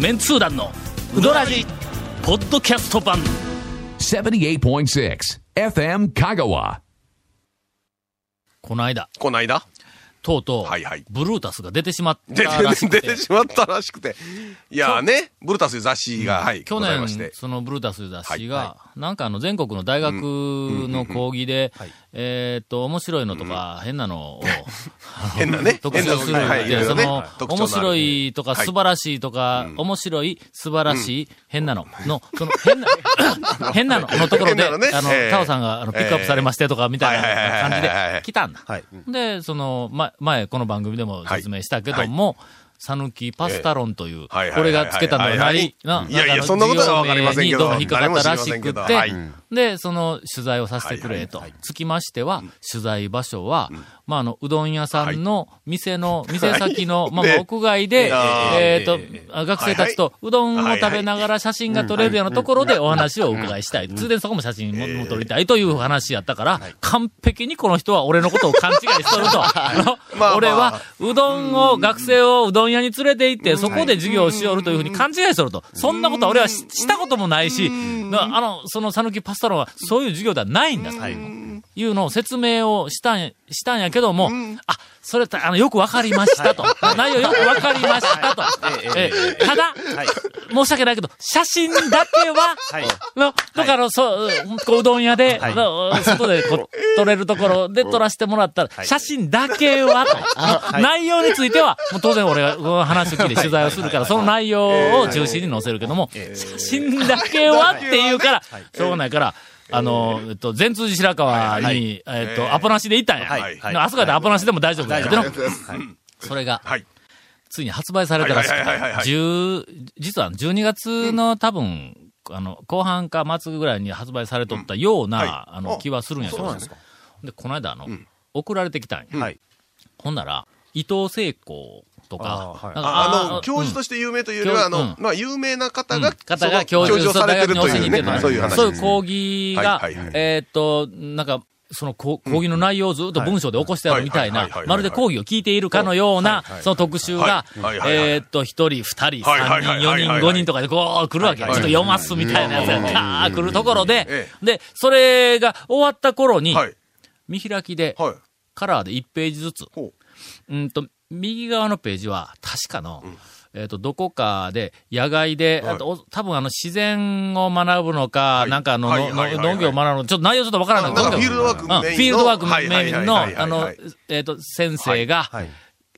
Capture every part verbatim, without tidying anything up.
メンツー団のウドラジポッドキャスト版 ななじゅうはちてんろくエフエム 香川。この間この間とうとう、はいはい、ブルータスが出てしまったらしくて出てしまったらしくていやね、ブルータスという雑誌が、うん、はい、去年そのブルータスという雑誌が、はい、なんかあの全国の大学の講義で、うんうんうんうん、えー、っと面白いのとか、うん、変なのを変なね特集するので、はいはい、その、はい、面白いとか、はい、素晴らしいとか、うん、面白い素晴らしい、うん、変なののその変な変なののところで、ね、あの、えー、タオさんがあのピックアップされましてとかみたいな感じで来たんだ、はい、でそのま前この番組でも説明したけども、さぬきパスタロンという、えーはいはいはい、これがつけたのはない、はいはい、ない、ない、ない、ない、いやいやそんなことは分かりませんけど、に引っかかったらしくて、はい、でその取材をさせてくれと、はいはいはい、つきましては、うん、取材場所は、うん、まあ、あのうどん屋さんの店の、はい、店先の、まあ、屋外で、えーとえー、学生たちとうどんを食べながら写真が撮れるようなところでお話をお伺いしたい、通電そこも写真も撮りたいという話やったから、えー、完璧にこの人は俺のことを勘違いしとると俺はうどんを学生をうどん本屋に連れて行ってそこで授業をしよるというふうに勘違いしとると、そんなことは俺は し, したこともないし、あのそのさぬきパスタロンはそういう授業ではないんだというのを説明をしたんしたんやけども、あ、それあのよくわかりましたと、はい、内容よくわかりましたと、ええ、ただ、はい、申し訳ないけど写真だけは、はい、のだから、はい、そ う, うどん屋で、はい、外でこ撮れるところで撮らせてもらったら、はい、写真だけはと、はい、内容についてはもう当然俺が話を聞いて取材をするから、はい、その内容を中心に載せるけども、えー、写真だけはっていうから、はい、しょうがないから。あの、えっと、全通寺白川に、はいはい、えっと、えー、アポなしで行ったんや。はい。あそこでアポなしでも大丈夫だけど、はいはい、それが、はい、ついに発売されたらしくて、10、実はじゅうにがつの多分、うん、あの、後半か末ぐらいに発売されとったような、うん、はい、あの、気はするんやけど、ね、で、この間、あの、うん、送られてきたんや。はい、ほんなら、伊藤聖子とか、あ、はい、なんかああの教授として有名というよりは、うん、あの、うん、まあ、有名な方が、うん、方が教授されてるというね、そういう話、そういう講義が、はいはいはい、えー、っとなんかその講義の内容をずっと文章で起こしてあるみたいな、まるで講義を聞いているかのような、その特集が、えーっと、一人、二人、三人、四人、五人とかでこう来るわけ。ちょっと読ますみたいなやつが、かー来るところで、で、それが終わった頃に、見開きで、カラーでいちページずつ、うんと、右側のページは確かの、うん、えっと、どこかで野外で、はい、あと多分あの自然を学ぶのか、はい、なんかあの、はいはいはいはい、農業を学ぶのか、ちょっと内容ちょっとわからないけど、フィールドワークメインの、うん、フィールドワークメインの、あの、えっと、先生が、はいはい、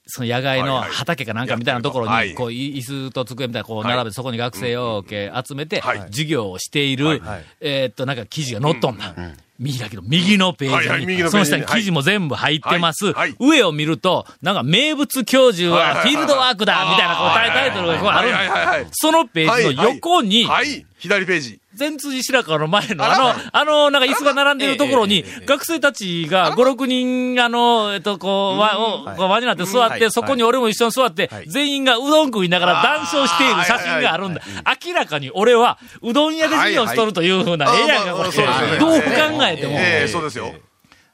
その野外の畑かなんかみたいなところに、こう、椅子と机みたいなこう並べて、はい、そこに学生を集めて、はい、授業をしている、はいはい、えっと、なんか記事が載っとんだ。うんうん、右だけど、右のページに、はいはい、その下に記事も全部入ってます。はいはいはい、上を見ると、なんか名物教授はフィールドワークだみたいなこうタイトルがこうあるんだ。そのページの横に、はいはいはい、左ページ。全通白川の前のあの、あの、なんか椅子が並んでいるところに、学生たちがご、ろくにん、あの、えっと、こう、輪、こう輪になって座って、そこに俺も一緒に座って、全員がうどん食いながら談笑している写真があるんだ。明らかに俺は、うどん屋で授業しとるというふうな、ええやんか、これ。どう考えても。ええ、そうですよ。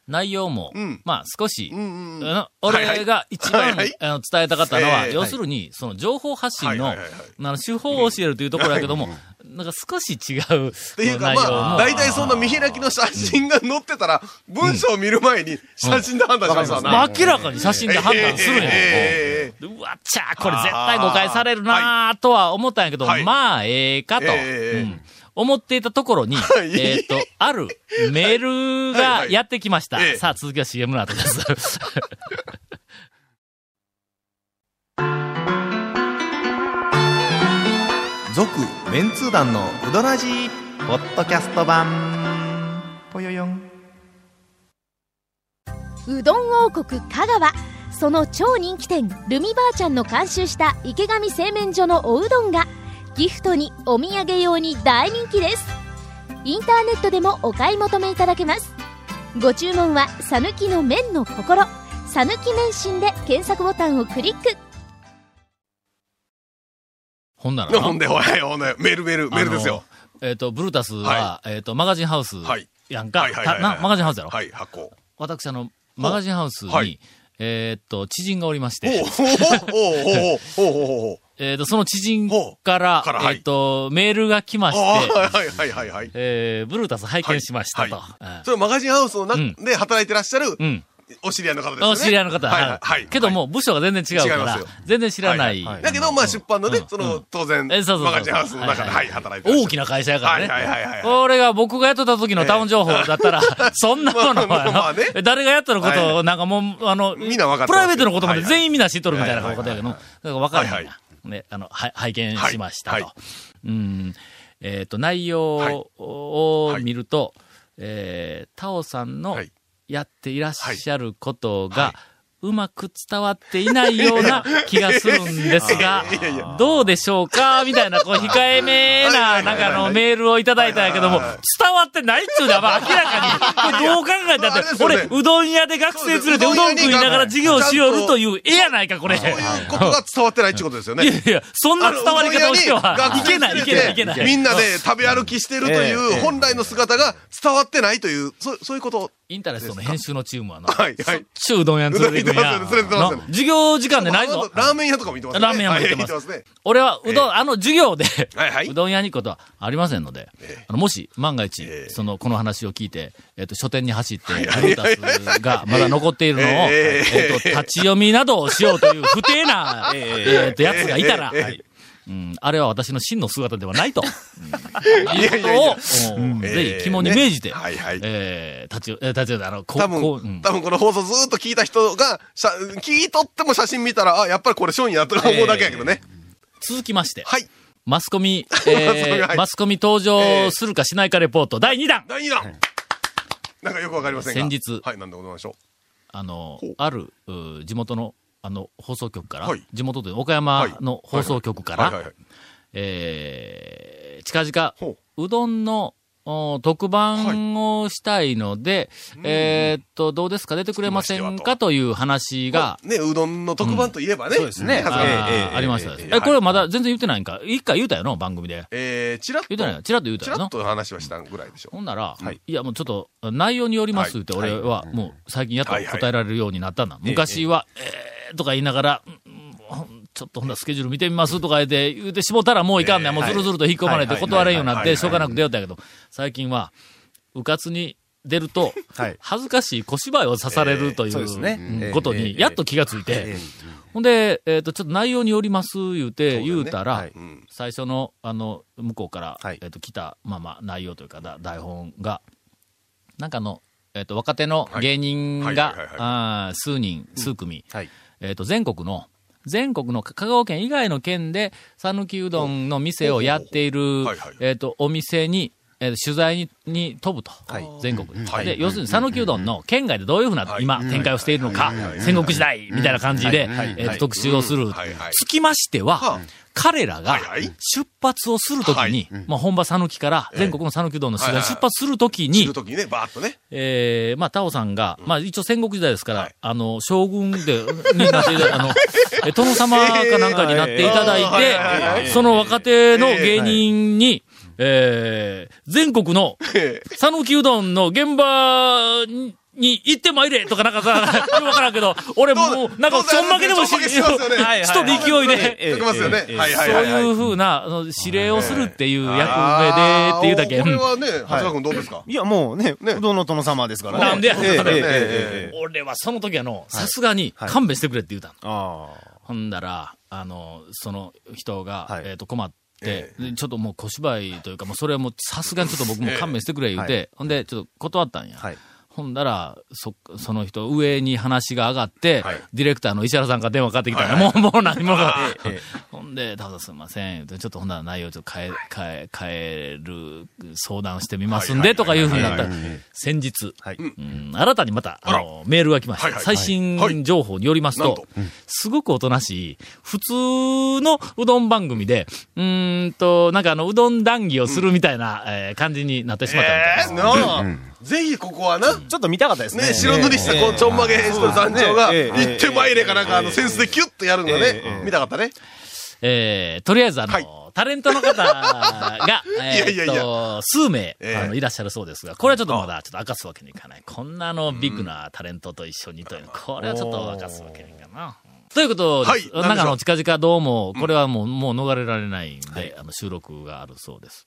内容も、うん、まあ少し、うんうん、あの俺が一番、はいはい、あの伝えたかったのは、えー、要するに、その情報発信の、はいはいはい、あの手法を教えるというところだけども、うん、なんか少し違う。っていうか、まあ、大体そんな見開きの写真が載ってたら、うん、文章を見る前に写真で判断しますわな、うんうんうん。明らかに写真で判断するねん、えーえー。うわっちゃー、これ絶対誤解されるなーとは思ったんやけど、はい、まあ、ええー、かと。えーうん、思っていたところに、えっと、あるメールがやってきました。はいはいはい、さあ、続きは シーエム の後です。続、メンツー団のうどらじポッドキャスト版。ぽよよん。うどん王国香川。その超人気店、ルミばあちゃんの監修した池上製麺所のおうどんが、ギフトにお土産用に大人気です。インターネットでもお買い求めいただけます。ご注文はさぬきの麺の心、さぬき麺心で検索ボタンをクリック。ほんならほんでほんでほんでメールメールメールですよ。えっ、ー、とブルータスは、はい、えー、とマガジンハウスやんか、はいはいはいはい、マガジンハウスやろ、はい、発行。私あのマガジンハウスに、はい、えー、っと、知人がおりまして。えっと、その知人から、からはい、えー、っと、メールが来まして、はいはいはいはい。えー、ブルータス拝見しましたと。はいはいうん、それマガジンハウスの中で働いてらっしゃる、うん、お知り合いの方ですね。お知り合いの方。はいはいはい、けども、部署が全然違うから、はい、全然知らない。はいはいはい、だけど、まあ出版のね、うん、その、当然、マガジンハウスの中で、はい、働いてらっしゃる。大きな会社やからね。はいはいはいはい、これが僕がやっとった時のタウン情報だったら、そんなものは、誰がやっとることを、なんかもう、あの、みんな分かってる。プライベートのことまで全員みんな知っとるみたいなことやけど、だから分かるんや。ね、あの、は、拝見しましたと。はいはい、うん。えっと、内容を見ると、はい、えー、タオさんの、はいやっていらっしゃることが、うまく伝わっていないような気がするんですが、どうでしょうかみたいな、こう、控えめな、なんかあの、メールをいただいたんやけども、伝わってないっちゅうのは、まあ、明らかに。これどう考えたって、俺、うどん屋で学生連れてうどん食いながら授業しよるという絵やないか、これ。そういうことが伝わってないっちゅうことですよね。いやいや、そんな伝わり方をしては、いけない、いけない、いけない。みんなで食べ歩きしてるという、本来の姿が伝わってないという、そう、そういうこと。インタレストの編集のチームはな、はいはい、しょっちゅううどん屋に連れて行くんや。授業時間でないぞ。ラーメン屋とかも行ってますね。ラーメン屋も行ってます。はい、ますね、俺はうどん、えー、あの授業で、はいはい、うどん屋に行くことはありませんので、えー、あのもし万が一、えー、そのこの話を聞いて、えっと書店に走ってブルータスがまだ残っているのを、えー、っと立ち読みなどをしようという不定な、えー、っとやつがいたら。えーえーえーはいうん、あれは私の真の姿ではないと。うん、いうことを、うん、ぜひ肝に銘じて、えーねはいはい、えー、立ち、えー、立ちようで、あの、こう、多分、こう、うん、多分この放送ずーっと聞いた人が、聞いとっても写真見たら、あ、やっぱりこれ商品やってると思うだけやけどね。えー、続きまして。はい。マスコミ、えー、マスコミ登場するかしないかレポート、だいにだんだいにだん、はい、なんかよくわかりませんが。先日。はい、なんでございましょう。あの、ある、地元の、あの放送局から、はい、地元で岡山の放送局から近々うどんの特番をしたいので、はい、えー、っとどうですか出てくれませんかという話が、ね、うどんの特番といえばね、うん、そうですね、あ、えー、ありました、えーえーえーはい、これまだ全然言ってないんか一回言うたよの番組で、えー、ちらっと言うたよちらっと言うたよのちらっと話はしたぐらいでしょ、うん、ほんなら、はい、いやもうちょっと内容によりますって、はい、俺はもう最近やっと答えられるようになったんだ、はいはい、昔は、えーえーとか言いながら、うん、ちょっとほんなスケジュール見てみますとか言って、言うてしもたらもういかんねん。もうずるずると引っ込まれて断れんようになって、しょうがなく出よったけど、最近は、うかつに出ると、恥ずかしい小芝居を刺されるということに、やっと気がついて、ほんで、えっと、ちょっと内容によります言うて、言うたら、最初の、あの、向こうから、えっと、来た、まあまあ、内容というか、台本が、なんかの、えっと、若手の芸人が、数人、数組、えっと、全国の、全国の香川県以外の県で、讃岐うどんの店をやっている、えっと、お店に、えー、取材に、に飛ぶと。はい、全国で。はい、で、要するに、讃岐うどんの県外でどういうふうな、はい、今、展開をしているのか、はい、戦国時代、みたいな感じで、はい、えっと、特集をする。はいはい、つきましては、はい、彼らが出発をするときに、はい、まあ、本場讃岐から全国の讃岐うどんの取材出発するときに、するときにね、ばーっとね。えー、まあ、タオさんが、まあ、一応戦国時代ですから、はい、あの、将軍で、になっていた、あの、殿様かなんかになっていただいて、えーえー、その若手の芸人に、えー、全国の讃岐うどんの現場に、に行ってまいれとかなんかさ、わからんけど、俺もう、なんかちょんまけでもし、しとる勢いで、そういうふうな、指令をするっていう役目で、っていうだけ。これはね、長谷川君どうですか？いや、もうね、うどんの殿様ですからね。なんでやねん。俺はその時あの、さすがに勘弁してくれって言うたの。ほんだら、あの、その人が、えっと、困って、で、ええ、ちょっともう小芝居というか、もうそれはもうさすがにちょっと僕も勘弁してくれ言うて、ええ、ほんでちょっと断ったんや。はい、ほんだら、そ、その人、上に話が上がって、はい、ディレクターの石原さんから電話かかってきたんや。はいはい、もう、もう何もか。ええ、ほんで、たぶんすいません。ちょっとほんなら内容ちょっと変え、変え、変える、相談してみますんで、とかいうふうになったら、先日、はいうん、新たにまた、あの、メールが来ました。はいはい、最新情報によりますと、はいはい、すごくおとなしい、普通のうどん番組で、うーんと、なんかあの、うどん談義をするみたいな、うんえー、感じになってしまったみたいな。えーうんぜひここはな、ちょっと見たかったですね。ね、白塗りしたこうちょんまげ編集の団長が、行ってまいれかなんかあのセンスでキュッとやるのがね、見たかったね。えー、とりあえずあの、タレントの方が、えー、いやいやいや数名、えー、あのいらっしゃるそうですが、これはちょっとまだちょっと明かすわけにいかない。こんなあのビッグなタレントと一緒にというの、これはちょっと明かすわけにいかない。ということで、はい、なんかの近々どうも、これはもう、うん、もう逃れられないんで、はい、あの収録があるそうです。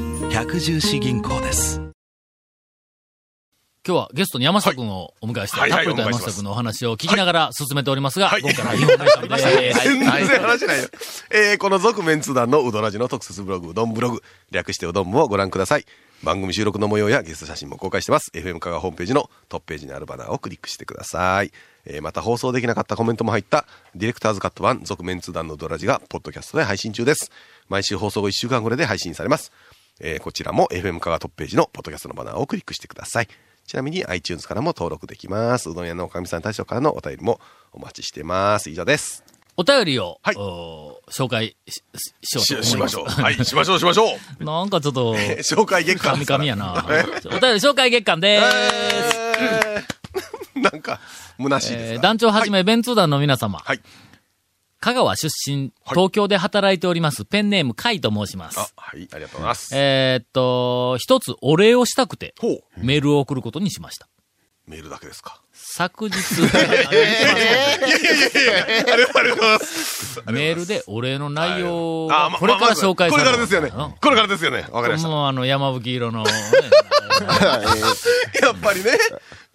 百十四銀行です。今日はゲストに山下君をお迎えして、はい、たっぷりと山下君のお話を聞きながら進めておりますが、はい、今回は日本の中で全然話しないよ、えー、この続メンツ団のうどらじの特設ブログ、うどんブログ、略してうどんもご覧ください。番組収録の模様やゲスト写真も公開してます。 エフエム 香川ホームページのトップページにあるバナーをクリックしてください、えー、また放送できなかったコメントも入ったディレクターズカット版続メンツ団のうどらじがポッドキャストで配信中です。毎週放送後いっしゅうかんごで配信されます、えー、こちらも エフエム 香川トップページのポッドキャストのバナーをクリックしてください。ちなみに iTunes からも登録できます。うどん屋のおかみさん大将からのお便りもお待ちしてます。以上です。お便りを、はい、紹介 し, しようと思います。 し, しましょうはいしましょうしましょうなんかちょっと紹介月間神々やなお便り紹介月間でーす、えー、なんか虚しいです、えー、団長はじめ、はい、弁通団の皆様、はい、香川出身、東京で働いております、はい、ペンネーム、カイと申します。あ、はい、ありがとうございます。えー、っと、一つお礼をしたくて、メールを送ることにしました。メールだけですか。昨日、メールでお礼の内容を、これから紹介する、まあまあまあ。これからですよね。これからですよね。わかりました。もうあの、山吹色の、ね。やっぱりね。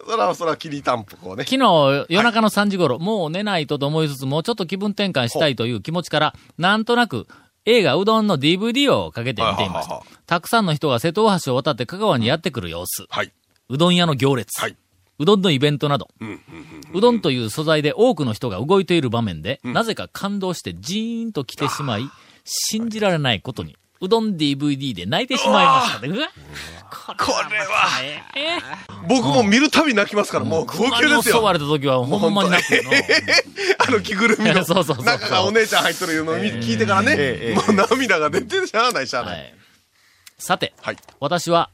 そらそらきりたんぽこね。昨日夜中のさんじ頃、はい、もう寝ないとと思いつつ、もうちょっと気分転換したいという気持ちから、なんとなく映画うどんの ディーブイディー をかけて見ていました。はいはいはいはい、たくさんの人が瀬戸大橋を渡って香川にやってくる様子。はい、うどん屋の行列。はい、うどんのイベントなど、うんうんうんうん。うどんという素材で多くの人が動いている場面で、うん、なぜか感動してジーンと来てしまい、信じられないことに、うどん ディーブイディー で泣いてしまいましたね。うわこれは、ね、僕も見るたび泣きますから、うん、もう号泣ですよ。襲われた時はほんまに泣くの。あの着ぐるみの中がお姉ちゃん入ってるのを聞いてからね、えーえー、もう涙が出てしゃあないしゃあない。はい、さて、はい、私は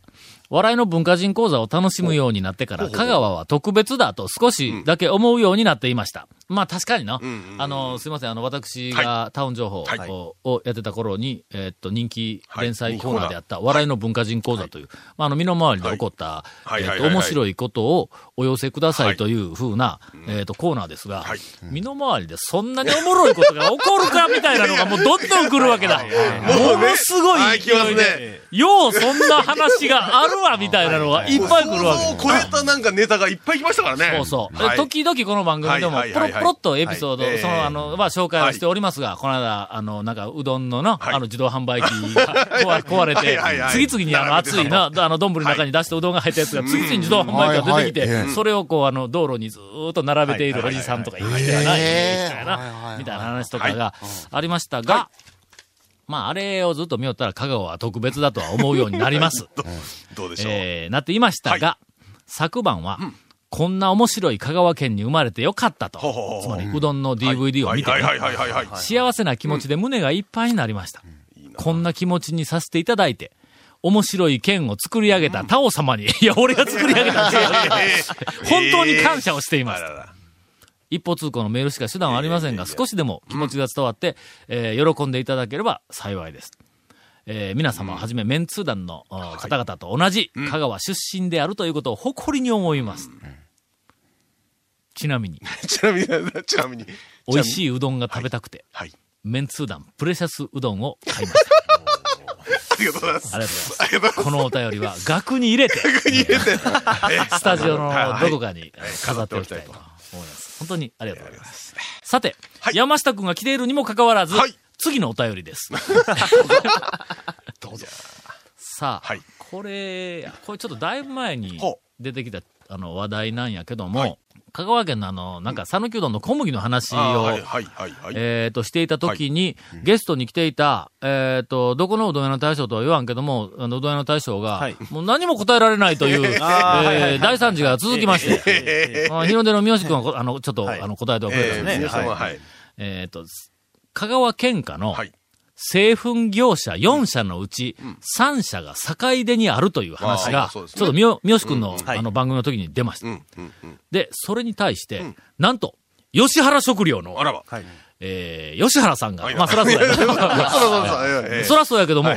笑いの文化人講座を楽しむようになってから、香川は特別だと少しだけ思うようになっていました。うん、まあ確かにな、うんうん、あの、すいません、あの、私がタウン情報を、はい、をやってた頃に、えー、っと、人気連載コーナーであった、笑いの文化人講座という、はい、まああの、身の回りで起こった、はい、えー、っと、面白いことをお寄せくださいというふうな、はい、えー、っと、コーナーですが、はい、身の回りでそんなにおもろいことが起こるかみたいなのがもうどんどん来るわけだ。はいはいはい、ものすごい勢いで、ようそんな話があるみたいなのがいっぱい来るわけ。想像を超えたなんかネタがいっぱい来ましたからね。そうそう。はい、時々この番組でもポロポロっとエピソード、はい、そのあのまあ紹介をしておりますが、はい、この間あのなんかうどんのな、はい、あの自動販売機が壊れて、はいはいはい、次々にあの熱いなあのどんぶりの中に出してうどんが入ったやつが次々に自動販売機が出てきて、はいはい、それをこうあの道路にずーっと並べているおじさんとかいるみたいな、えー、みたいな話とかがありましたが。はいまあ、あれをずっと見よったら香川は特別だとは思うようになります。ど, どうでしょう、えー、なっていましたが、はい、昨晩は、うん、こんな面白い香川県に生まれてよかったと、ほうほうほうつまりうどんの ディーブイディー を見て、幸せな気持ちで胸がいっぱいになりました。うん、いいなこんな気持ちにさせていただいて、面白い県を作り上げたタオ様に、うん、いや、俺が作り上げた本当に感謝をしています。えーあらら一方通行のメールしか手段はありませんが、少しでも気持ちが伝わって、えー、喜んでいただければ幸いです。えー、皆様をはじめメンツー団の方々と同じ香川出身であるということを誇りに思います。ちなみに、ちなみに、ちなみに、美味しいうどんが食べたくて、はいはい、メンツー団プレシャスうどんを買いました。ありがとうございます。ありがとうございます。このお便りは額に入れて、額に入れて、スタジオのどこかに飾っておきたいと思います。本当にありがとうございます。さて、はい、山下君が来ているにもかかわらず、はい、次のお便りです。どうぞ。さあ、はい、これこれちょっとだいぶ前に出てきたあの話題なんやけども、はい、香川県のあの、なんか、讃岐うどんの小麦の話を、はいはいはい。えっと、していた時に、ゲストに来ていた、えっと、どこのうどん屋の大将とは言わんけども、あの、うどん屋の大将が、もう何も答えられないという、大惨事が続きまして、日の出の三好君は、あの、ちょっと、あの、答えておくれたんですね。はい。えっと、香川県下の、製粉業者よん社のうちさん社がSakaideにあるという話が、ちょっと三好君のあの番組の時に出ました。で、それに対して、なんと、吉原食料の、えー、吉原さんが、まあ、そらそうや。そらそうやけども、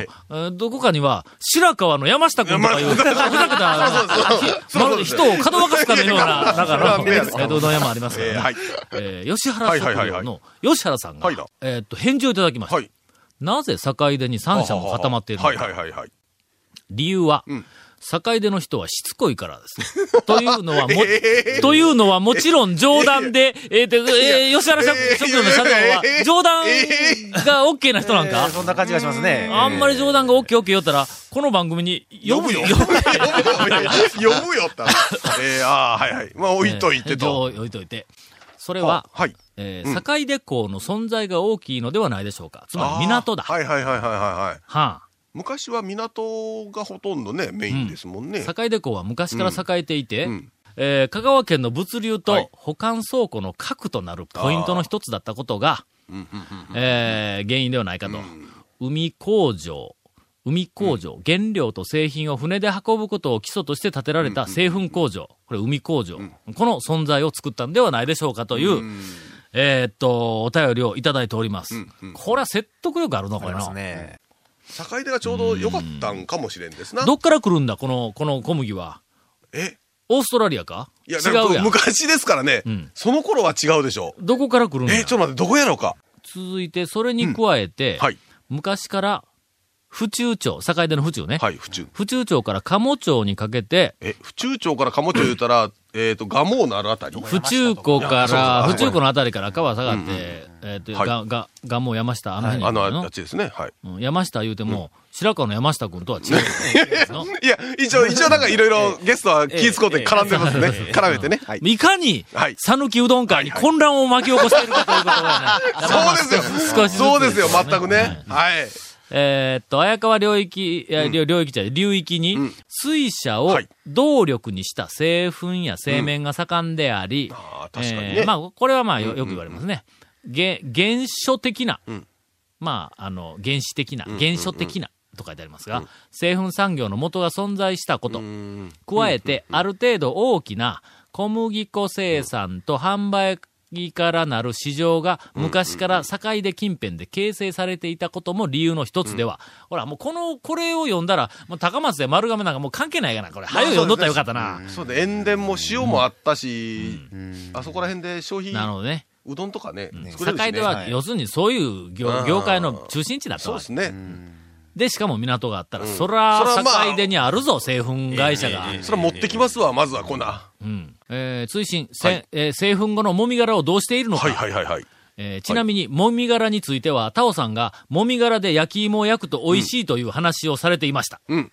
どこかには、白川の山下君とかいう、ふざけた、人をかどわかすかのような、だから、どうどん山ありますからね。吉原食料の吉原さんが、えっと、返事をいただきました。なぜSakaideにさん社も固まっているのか。理由は、Sakaideの人はしつこいからです。というのは、も、というのはもちろん冗談で、えー、吉原食料の社長は、冗談が OK な人なんかそんな感じがしますね。あんまり冗談が OK、OK 言ったら、この番組に呼ぶよ。呼ぶよ。呼ぶよったら。えー、ああ、はいはい。まあ、置いといてと。置いといて。それは、はい。えー、Sakaide港の存在が大きいのではないでしょうか。つまり港だ。はいはいはいはいはい。はあ、昔は港がほとんどね、メインですもんね。Sakaide港は昔から栄えていて、うんうんえー、香川県の物流と保管倉庫の核となるポイントの一つだったことが、えー、原因ではないかと。うん、海工場、海工場、うん、原料と製品を船で運ぶことを基礎として建てられた製粉工場、これ海工場、うん、この存在を作ったのではないでしょうかという、うんえっと、お便りをいただいております。うんうん、これは説得力あるな、これな。そうですね。Sakaideがちょうど良かったんかもしれんですな。どっから来るんだ、この、この小麦は。えオーストラリアかいや、違うやん。昔ですからね、うん、その頃は違うでしょう。どこから来るんだえ、ちょっと待って、どこやろうか。続いて、それに加えて、うんはい、昔から、府中町、Sakaideの府中ね。はい、府中。府中町から鴨町にかけて。え、府中町から鴨町言うたら、えっと、蒲生のあるあたり府中湖から、府中湖のあたりから川下がって、えっと、が、が、蒲生山下、あの辺に。あの、あっちですね。はい。山下言うても、白川の山下君とは違う。いや、一応、一応なんかいろいろゲストは気ぃつこうって絡んでますね。絡めてね。いかに、讃岐うどん界に混乱を巻き起こしているかということはね。そうですよ。そうですよ、全くね。はい。えっと、綾川領域、領域じゃない、流域に、水車を動力にした製粉や製麺が盛んであり、まあ、これはまあ、よく言われますね。原初的な、まあ、あの、原始的な、原初的なと書いてありますが、製粉産業の元が存在したこと、加えて、ある程度大きな小麦粉生産と販売、からなる市場が昔からSakaide近辺で形成されていたことも理由の一つでは、うん、ほらもうこのこれを読んだらもう高松で丸亀なんかもう関係ないがなこれ早い読んどったらよかったな。そうで塩田も塩もあったし、うんうん、あそこら辺で消費なのね。うどんとかね。Sakaideは要するにそういう業、はい、業界の中心地だったわけ。そうですね。うんで、しかも港があったら、そら、Sakaideにあるぞ、製粉会社が。そら持ってきますわ、まずは、こんな。うん。えー、追伸、製粉後のもみ殻をどうしているのか。はいはいはいはい。えー、ちなみに、もみ殻については、タオさんが、もみ殻で焼き芋を焼くと美味しいという話をされていました。うん。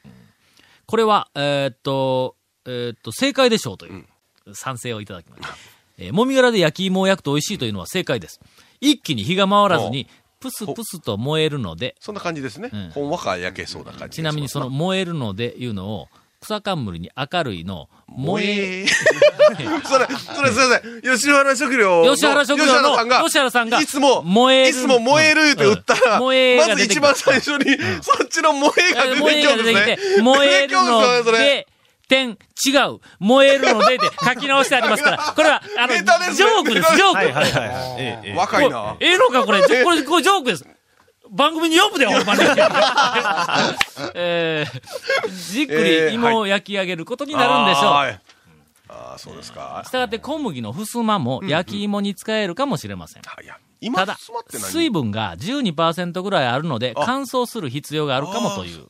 これは、えっと、えっと、正解でしょうという、賛成をいただきました。え、もみ殻で焼き芋を焼くと美味しいというのは正解です。一気に火が回らずに、プスプスと燃えるので。そんな感じですね。うん、ほんわか焼けそうな感じ。ちなみにその燃えるのでいうのを、草冠に明るいの、燃え。それ、それすいません。吉原食料。吉原食料の吉原さんが、いつも燃える。いつも燃えるって言ったら、まず一番最初に、そっちの燃えが出てきたんですね。燃えるので。点、違う、燃えるのでって書き直してありますから、これは、あの、ジョークです、ジョーク。若いな。ええのか、これ、これ、これ、ジョークです。番組に呼ぶで、ほんまに。えー、じっくり芋を焼き上げることになるんでしょう。ああ、そうですか。したがって小麦の襖も焼き芋に使えるかもしれません。ただ、水分が じゅうにパーセント ぐらいあるので、乾燥する必要があるかもという。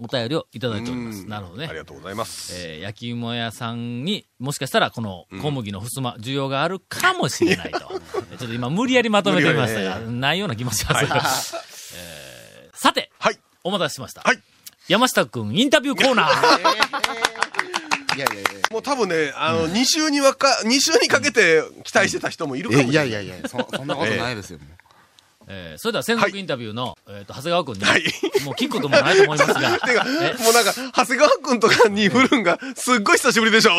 お便りをいただいております。なるほどね。ありがとうございます。えー、焼き芋屋さんにもしかしたらこの小麦のふすま、需要があるかもしれないと。ちょっと今無理やりまとめてみましたが、ないような気もします。えー、さて、はい、お待たせしました。はい、山下くんインタビューコーナー。いやいやいや、もう多分ね、あの、に週にわか、に週にかけて期待してた人もいるかもしれない。いやいやいや、そんなことないですよ。えー、それでは専属インタビューの、はい、えーと、長谷川君に、はい、もう聞くこともないと思いますが。てか、もうなんか、長谷川君とかに振るんが、すっごい久しぶりでしょ。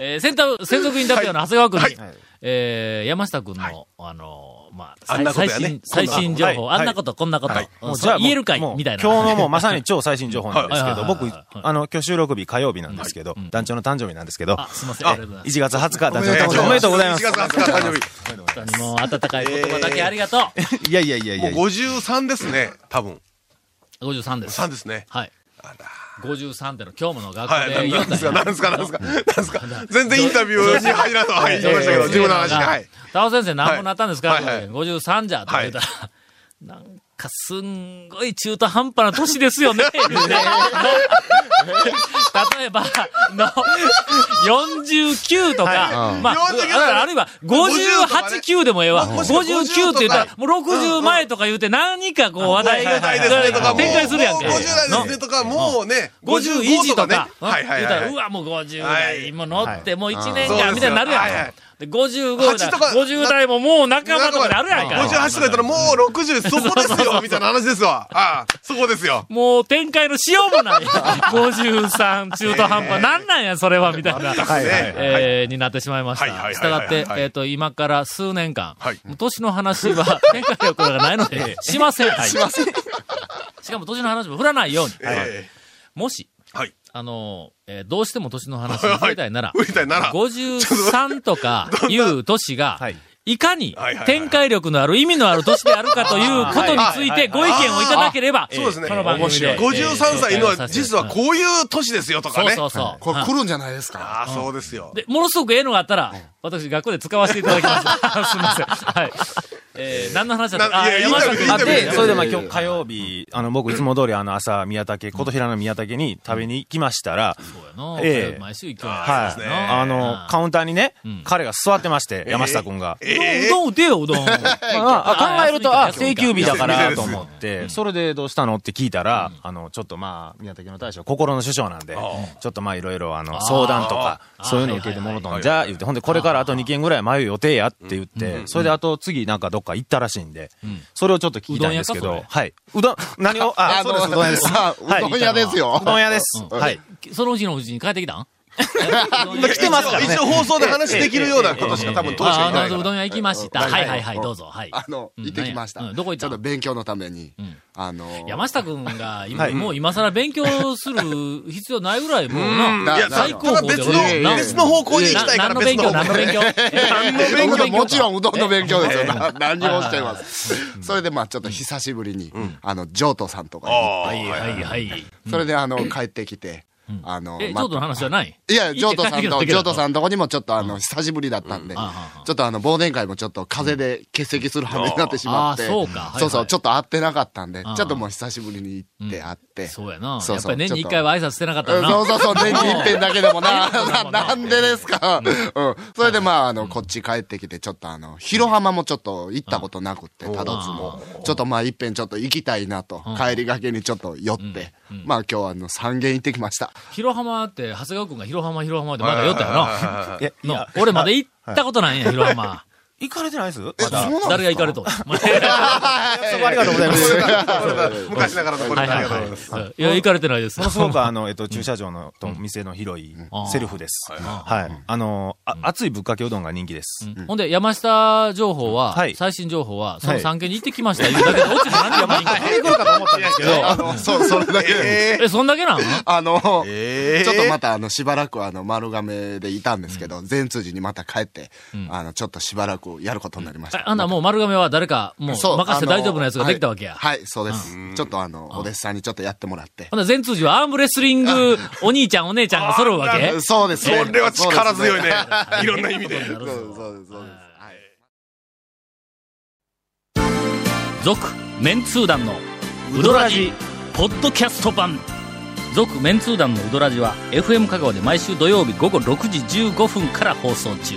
えー、専属インタビューの長谷川君に、はいはい、えー、山下君の、はい、あのー、まあ、あんなことやね、最新、最新情報、はい、あんなこと、こんなこと、はい、もうじゃあ言えるかいみたいな。今日のもうまさに超最新情報なんですけど、僕、あの、今日収録日火曜日なんですけど、はい、団長の誕生日なんですけど、はい、すいません、いちがつはつか、団長の誕生日おめでとうございます。いちがつはつか、誕生日。本当にもう、温かい言葉だけありがとう。いやいやいやいや。もうごじゅうさんですね、多分。ごじゅうさんです。ごじゅうさんですね。はい。あら。ごじゅうさんっての今日もの学校で言ったんや。何ですか何ですか何ですか全然インタビューに入らんと入りましたけど、自分の話に。はい。田尾先生何もなったんですかごじゅうさんじゃって言ったら、なんかすんごい中途半端な年ですよね。例えば、の、よんじゅうきゅうとか、まあ、あるいはごじゅうはち、きゅうでもええわ。ごじゅうきゅうって言ったら、もうろくじゅう前とか言うて何かこう話題が展開するやんけ。ごじゅう代ですねとか、もうね、ごじゅういちとか、言うたら、うわ、もうごじゅう代も乗って、もういちねんかんみたいになるやん。ごじゅうご代、ごじゅう代ももう仲間とかであるやんか。ごじゅうはちとかやったらもうろくじゅう、そこですよみたいな話ですわ。ああ、そこですよ。もう展開のしようもない。ごじゅうさん、中途半端。なんなんや、それは、みたいな。え、になってしまいました。したがって、えっと、今から数年間、年の話は展開力がないので、しません。しません。しかも年の話も振らないように。もし、あの、えー、どうしても年の話を振りたいなら、ごじゅうさんとかいう年が、いかに展開力のある意味のある年であるかということについてご意見をいただければ、そうですね。ごじゅうさんさいのは実はこういう年ですよとかね。そうそうそう。これ来るんじゃないですか。ああ、そうですよ。で、ものすごくええのがあったら、私学校で使わせていただきます。すみません。はい。えー、何の話だったあ、山下君。で、それでまあ今日火曜日、あの、僕いつも通りあの朝、宮武、琴平の宮武に食べに行きましたら、そうやな。毎週行きますね。はい。あの、カウンターにね、彼が座ってまして、山下君が。うどん打てよ、うどん。考えると、あ、定休日だからと思って、それでどうしたのって聞いたら、あの、ちょっとまあ、宮武の大将、心の首相なんで、ちょっとまあいろいろあの、相談とか、そういうのを受けてもろとんじゃ、言って、ほんでこれからあとにけんぐらい迷う予定やって言って、それであと次なんかどっか行ったらしいんで、それをちょっと聞きたいんですけど、はい。うどん、何を、あ、そうです、うどん屋です。うどん屋ですよ。うどん屋です。はい。そのうちのうちに帰ってきたん？来てますからね。一応放送で話できるようなことしか多分当時は言わない。うどん屋行きました。はいはいはい、どうぞ。はい。あの、行ってきました。どこ行ったの？ちょっと勉強のために。あの、山下君が、もう今更勉強する必要ないぐらい、もうな、最高峰で。別の方向に行きたいから。何の勉強、何の勉強。何の勉強、もちろんうどんの勉強ですよ。何をおっしゃいます。それで、まあちょっと久しぶりに、あの、譲渡さんとかに。はいはいはい。それで、あの、帰ってきて、あの、え、譲渡の話じゃない？いや、譲渡さんと、譲渡さんとこにもちょっとあの、久しぶりだったんで、ちょっとあの、忘年会もちょっと風邪で欠席する羽目になってしまって、そうか。そうそう、ちょっと会ってなかったんで、ちょっともう久しぶりに行って会って。そうやな。やっぱり年にいっかいは挨拶してなかったな。そうそうそう、年にいっかいだけでもな、なんでですか。うん。それでまあ、あの、こっち帰ってきて、ちょっとあの、広浜もちょっと行ったことなくって、たどつも、ちょっとまあ、いっぺんちょっと行きたいなと、帰りがけにちょっと寄って、まあ今日はあの、三軒行ってきました。広浜って、長谷川君が広浜、広浜ってまだ酔ったよな。俺まだ行ったことないんや、広浜。行かれてないです？まだ、誰が行かれと。そこありがとうございます。昔ながらのこれありがとうございます。いや、行かれてないです。ものすごくあの、えっと、駐車場の店の広いセルフです。はい。あの、熱いぶっかけうどんが人気です。ほんで、山下情報は、最新情報は、そのさん軒に行ってきました。言うだけで、落ちて何でもいいか。出てくるかと思ったんですけど、そう、それだけです。え、そんだけなの？あの、ちょっとまたあの、しばらくあの、丸亀でいたんですけど、全通寺にまた帰って、あの、ちょっとしばらく、やることになりました。あんなもう丸亀は誰か、もう任せて大丈夫なやつができたわけや。はい、そうです。ちょっとあの、お弟子さんにちょっとやってもらって。ほんで、全通じはアームレスリング、お兄ちゃんお姉ちゃんが揃うわけ？そうです。それは力強いね。いろんな意味で。そうです、そうです。はい。続、メンツー団のウドラジ、ポッドキャスト版。続、メンツー団のウドラジは、エフエム 香川で毎週土曜日午後ろくじじゅうごふんから放送中。